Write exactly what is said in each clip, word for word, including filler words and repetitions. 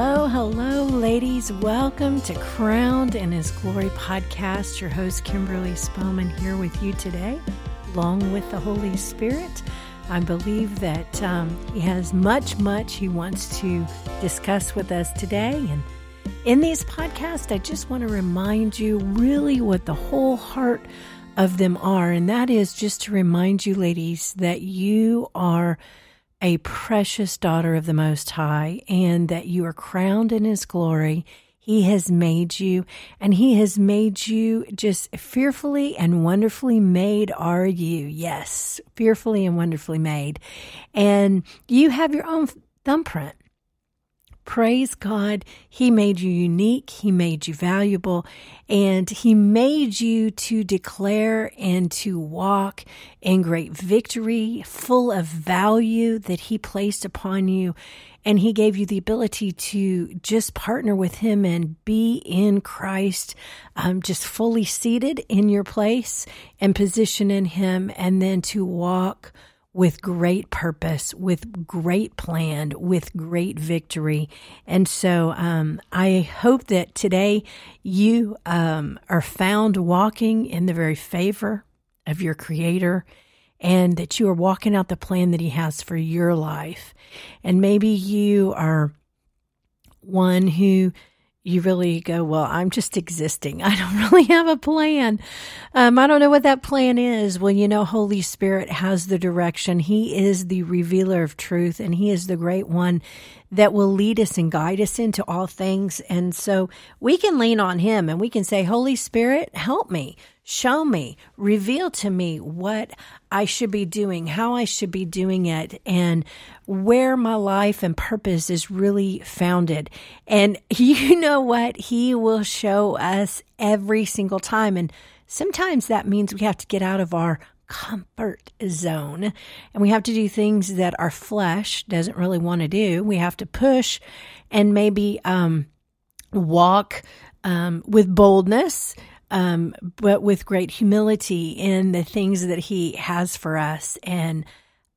Hello, hello, ladies. Welcome to Crowned in His Glory podcast. Your host, Kimberly Spelman, here with you today, along with the Holy Spirit. I believe that um, he has much, much he wants to discuss with us today. And in these podcasts, I just want to remind you really what the whole heart of them are. And that is just to remind you, ladies, that you are a precious daughter of the Most High, and that you are crowned in His glory. He has made you, and He has made you just fearfully and wonderfully made are you. Yes, fearfully and wonderfully made. And you have your own thumbprint. Praise God. He made you unique. He made you valuable, and He made you to declare and to walk in great victory, full of value that He placed upon you. And He gave you the ability to just partner with Him and be in Christ, um, just fully seated in your place and position in Him, and then to walk with great purpose, with great plan, with great victory. And so um, I hope that today you um, are found walking in the very favor of your Creator, and that you are walking out the plan that He has for your life. And maybe you are one who you really go, well, I'm just existing. I don't really have a plan. Um, I don't know what that plan is. Well, you know, Holy Spirit has the direction. He is the revealer of truth, and He is the great one that will lead us and guide us into all things. And so we can lean on Him, and we can say, Holy Spirit, help me. Show me, reveal to me what I should be doing, how I should be doing it, and where my life and purpose is really founded. And you know what? He will show us every single time. And sometimes that means we have to get out of our comfort zone, and we have to do things that our flesh doesn't really want to do. We have to push and maybe um, walk um, with boldness, Um, but with great humility in the things that He has for us. And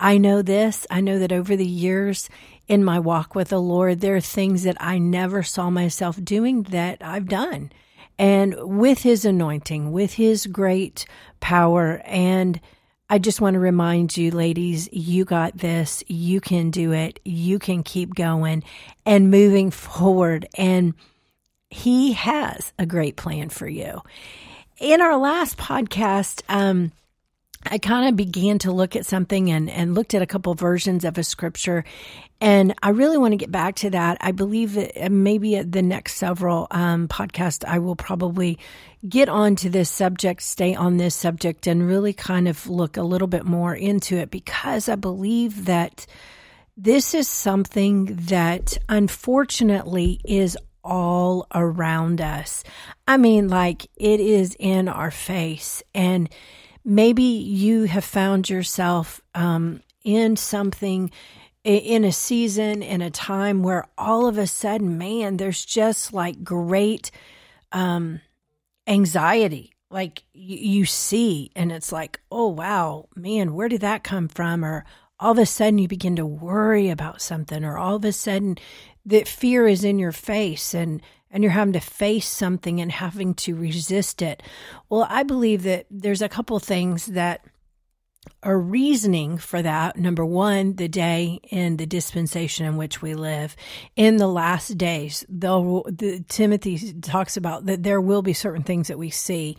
I know this, I know that over the years in my walk with the Lord, there are things that I never saw myself doing that I've done. And with His anointing, with His great power, and I just want to remind you, ladies, you got this, you can do it, you can keep going and moving forward, and He has a great plan for you. In our last podcast, um, I kind of began to look at something and, and looked at a couple versions of a scripture. And I really want to get back to that. I believe that maybe at the next several um, podcasts, I will probably get onto this subject, stay on this subject, and really kind of look a little bit more into it, because I believe that this is something that unfortunately is all around us. I mean, like, it is in our face. And maybe you have found yourself um, in something, in a season, in a time where all of a sudden, man, there's just like great um, anxiety. Like you, you see, and it's like, oh, wow, man, where did that come from? Or all of a sudden you begin to worry about something, or all of a sudden that fear is in your face, and, and you're having to face something and having to resist it. Well, I believe that there's a couple things that are reasoning for that. Number one, the day and the dispensation in which we live. In the last days, the, the, Timothy talks about that there will be certain things that we see.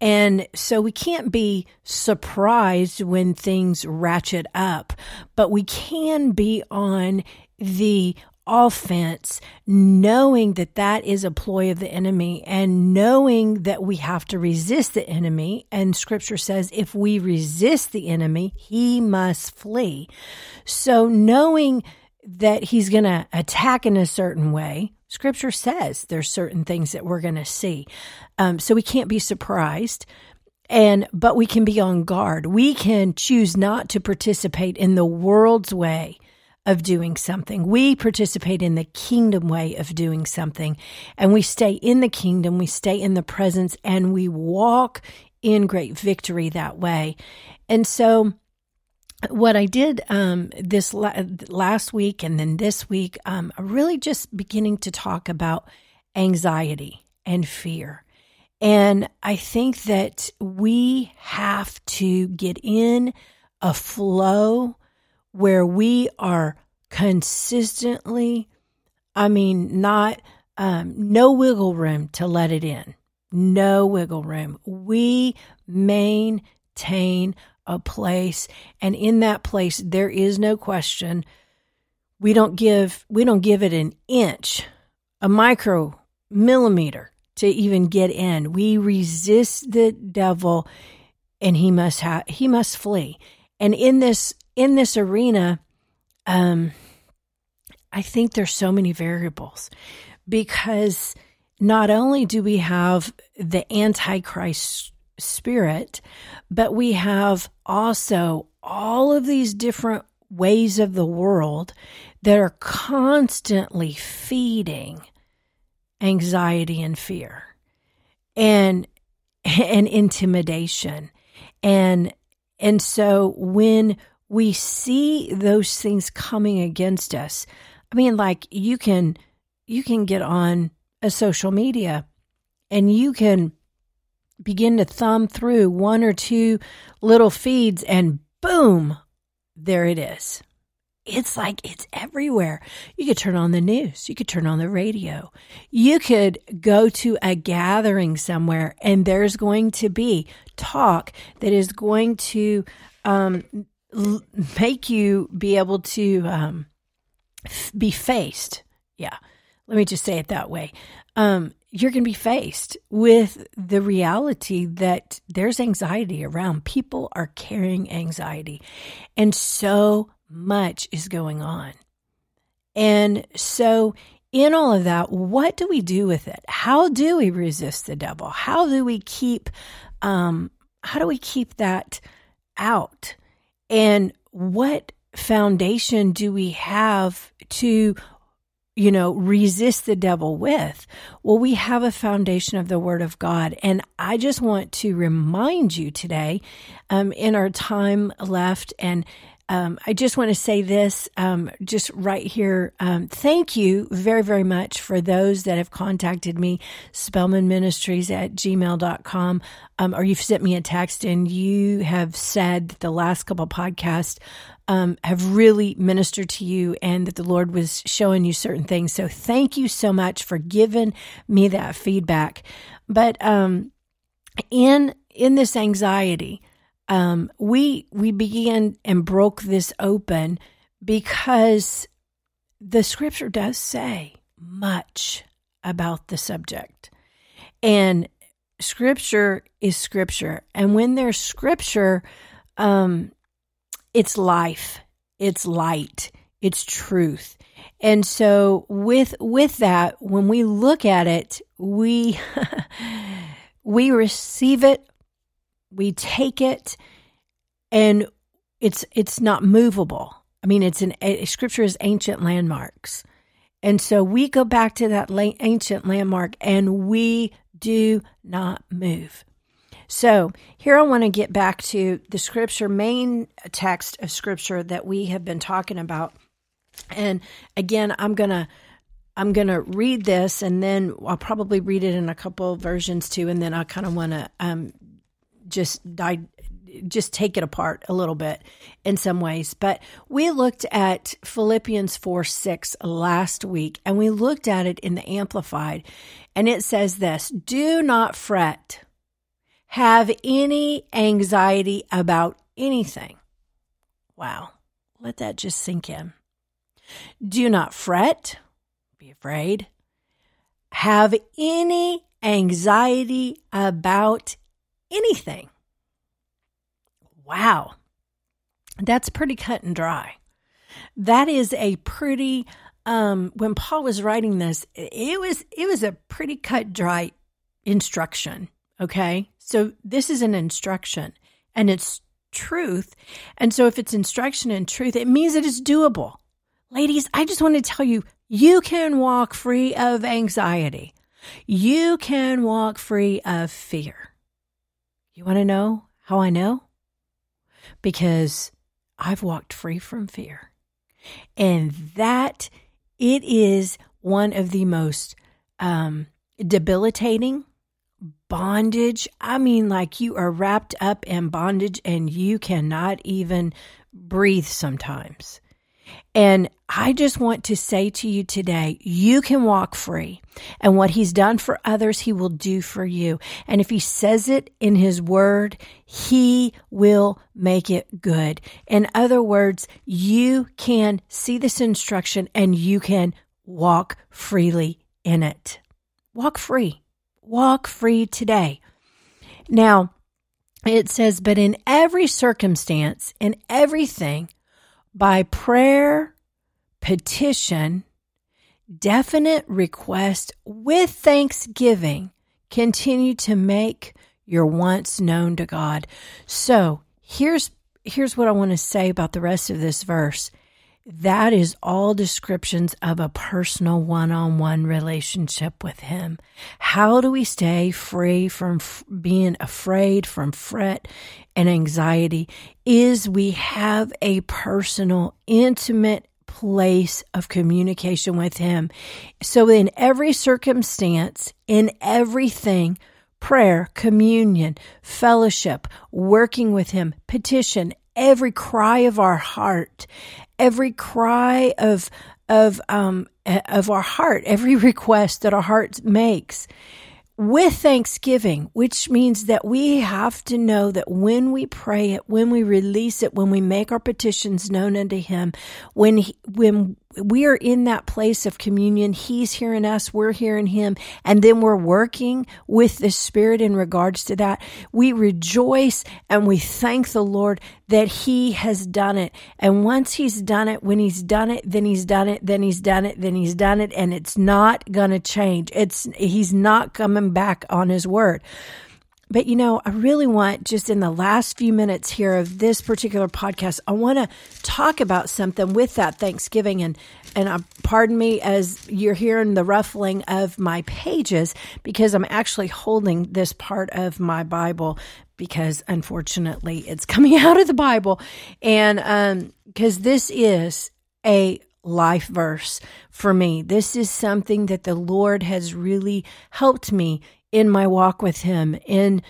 And so we can't be surprised when things ratchet up, but we can be on the offense, knowing that that is a ploy of the enemy, and knowing that we have to resist the enemy. And scripture says, if we resist the enemy, he must flee. So knowing that he's going to attack in a certain way, scripture says there's certain things that we're going to see. Um, so we can't be surprised. And, but we can be on guard. We can choose not to participate in the world's way of doing something. We participate in the kingdom way of doing something, and we stay in the kingdom, we stay in the presence, and we walk in great victory that way. And so what I did um, this la- last week and then this week, um, I'm really just beginning to talk about anxiety and fear. And I think that we have to get in a flow where we are consistently, I mean, not, um, no wiggle room to let it in. No wiggle room. We maintain a place, and in that place, there is no question. We don't give, we don't give it an inch, a micro millimeter to even get in. We resist the devil, and he must ha- he must flee. And in this in this arena, um, I think there's so many variables, because not only do we have the Antichrist spirit, but we have also all of these different ways of the world that are constantly feeding anxiety and fear and and intimidation. And and so when we see those things coming against us, I mean, like you can you can get on a social media and you can begin to thumb through one or two little feeds and boom, there it is. It's like it's everywhere. You could turn on the news. You could turn on the radio. You could go to a gathering somewhere and there's going to be talk that is going to um, make you be able to um, be faced. Yeah, let me just say it that way. Um, you're going to be faced with the reality that there's anxiety around. People are carrying anxiety. And so much is going on. And so in all of that, what do we do with it? How do we resist the devil? How do we keep, um, how do we keep that out? And what foundation do we have to, you know, resist the devil with? Well, we have a foundation of the Word of God. And I just want to remind you today, um, in our time left, and Um, I just want to say this um, just right here. Um, thank you very, very much for those that have contacted me, Spelman Ministries at gmail dot com, um, or you've sent me a text and you have said that the last couple of podcasts um, have really ministered to you and that the Lord was showing you certain things. So thank you so much for giving me that feedback. But um, in in this anxiety, Um, we we began and broke this open because the scripture does say much about the subject. And scripture is scripture. And when there's scripture, um, it's life, it's light, it's truth. And so with with that, when we look at it, we we receive it. We take it, and it's it's not movable. I mean, it's an a, scripture is ancient landmarks, and so we go back to that la- ancient landmark, and we do not move. So here I want to get back to the scripture, main text of scripture that we have been talking about, and again, I'm gonna. I'm going to read this, and then I'll probably read it in a couple of versions too, and then I kind of want to. Um, just died, just take it apart a little bit in some ways. But we looked at Philippians four six last week, and we looked at it in the Amplified, and it says this: do not fret, have any anxiety about anything. Wow. Let that just sink in. Do not fret, be afraid, have any anxiety about anything. Wow. That's pretty cut and dry. That is a pretty, um, when Paul was writing this, it was, it was a pretty cut dry instruction. Okay. So this is an instruction and it's truth. And so if it's instruction and truth, it means it is doable. Ladies, I just want to tell you, you can walk free of anxiety. You can walk free of fear. You want to know how I know? Because I've walked free from fear. And that, it is one of the most um, debilitating bondage. I mean, like, you are wrapped up in bondage and you cannot even breathe sometimes. And I just want to say to you today, you can walk free. And what he's done for others, he will do for you. And if he says it in his word, he will make it good. In other words, you can see this instruction and you can walk freely in it. Walk free. Walk free today. Now, it says, but in every circumstance, in everything, by prayer, petition, definite request, with thanksgiving, continue to make your wants known to God. So here's, here's what I want to say about the rest of this verse. That is all descriptions of a personal one-on-one relationship with Him. How do we stay free from f- being afraid, from fret and anxiety? Is we have a personal, intimate place of communication with Him. So in every circumstance, in everything, prayer, communion, fellowship, working with Him, petition, every cry of our heart, every cry of of um of our heart, every request that our heart makes, with thanksgiving, which means that we have to know that when we pray it, when we release it, when we make our petitions known unto Him, when he, when we are in that place of communion, He's hearing us, we're hearing Him, and then we're working with the Spirit in regards to that. We rejoice and we thank the Lord that He has done it. And once He's done it, when He's done it, then He's done it, then He's done it, then He's done it, and it's not going to change. It's He's not coming back on His word. But, you know, I really want, just in the last few minutes here of this particular podcast, I want to talk about something with that Thanksgiving. And, and I, pardon me as you're hearing the ruffling of my pages, because I'm actually holding this part of my Bible, because unfortunately it's coming out of the Bible. And um, because this is a life verse for me. This is something that the Lord has really helped me in my walk with Him, in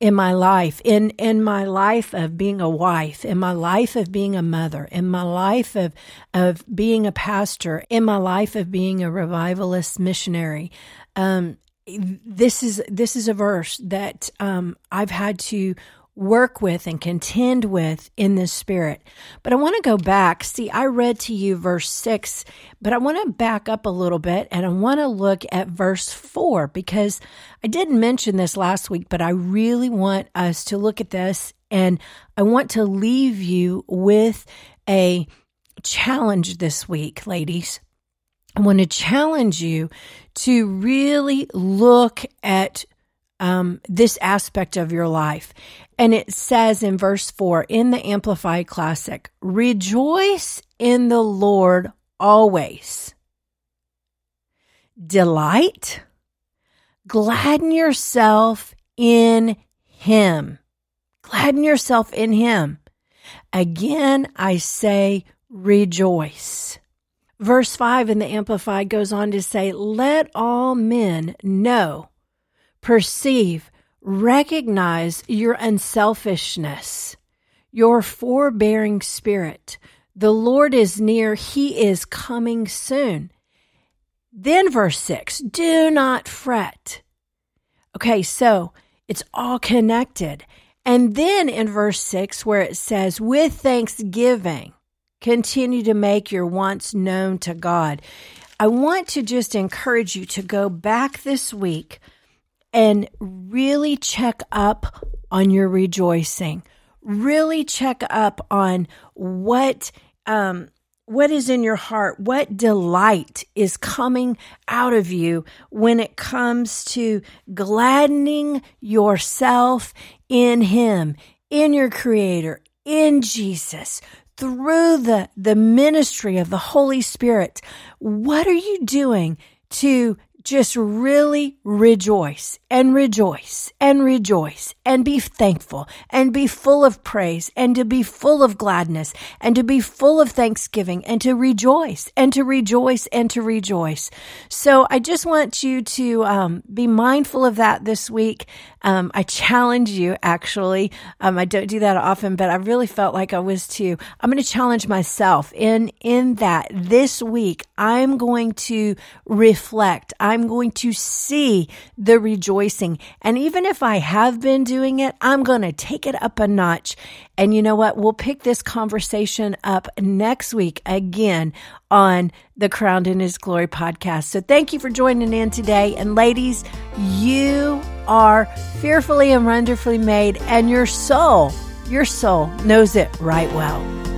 in my life, in in my life of being a wife, in my life of being a mother, in my life of of being a pastor, in my life of being a revivalist missionary. Um, this is this is a verse that um, I've had to work with and contend with in this spirit. But I want to go back. See, I read to you verse six, but I want to back up a little bit and I want to look at verse four, because I didn't mention this last week, but I really want us to look at this, and I want to leave you with a challenge this week, ladies. I want to challenge you to really look at Um, this aspect of your life. And it says in verse four, in the Amplified Classic, rejoice in the Lord always. Delight, gladden yourself in Him. Gladden yourself in Him. Again, I say rejoice. Verse five in the Amplified goes on to say, let all men know, perceive, recognize your unselfishness, your forbearing spirit. The Lord is near. He is coming soon. Then verse six, do not fret. Okay, so it's all connected. And then in verse six, where it says, with thanksgiving, continue to make your wants known to God. I want to just encourage you to go back this week and really check up on your rejoicing. Really check up on what um, what is in your heart. What delight is coming out of you when it comes to gladdening yourself in Him, in your Creator, in Jesus, through the, the ministry of the Holy Spirit. What are you doing to just really rejoice and rejoice and rejoice and be thankful and be full of praise and to be full of gladness and to be full of thanksgiving and to rejoice and to rejoice and to rejoice. So I just want you to um, be mindful of that this week. Um, I challenge you, actually. Um, I don't do that often, but I really felt like I was too. I'm going to challenge myself in, in that this week, I'm going to reflect. I'm going to see the rejoicing. And even if I have been doing it, I'm going to take it up a notch. And you know what? We'll pick this conversation up next week again on the Crowned in His Glory podcast. So thank you for joining in today. And ladies, you are fearfully and wonderfully made, and your soul, your soul knows it right well.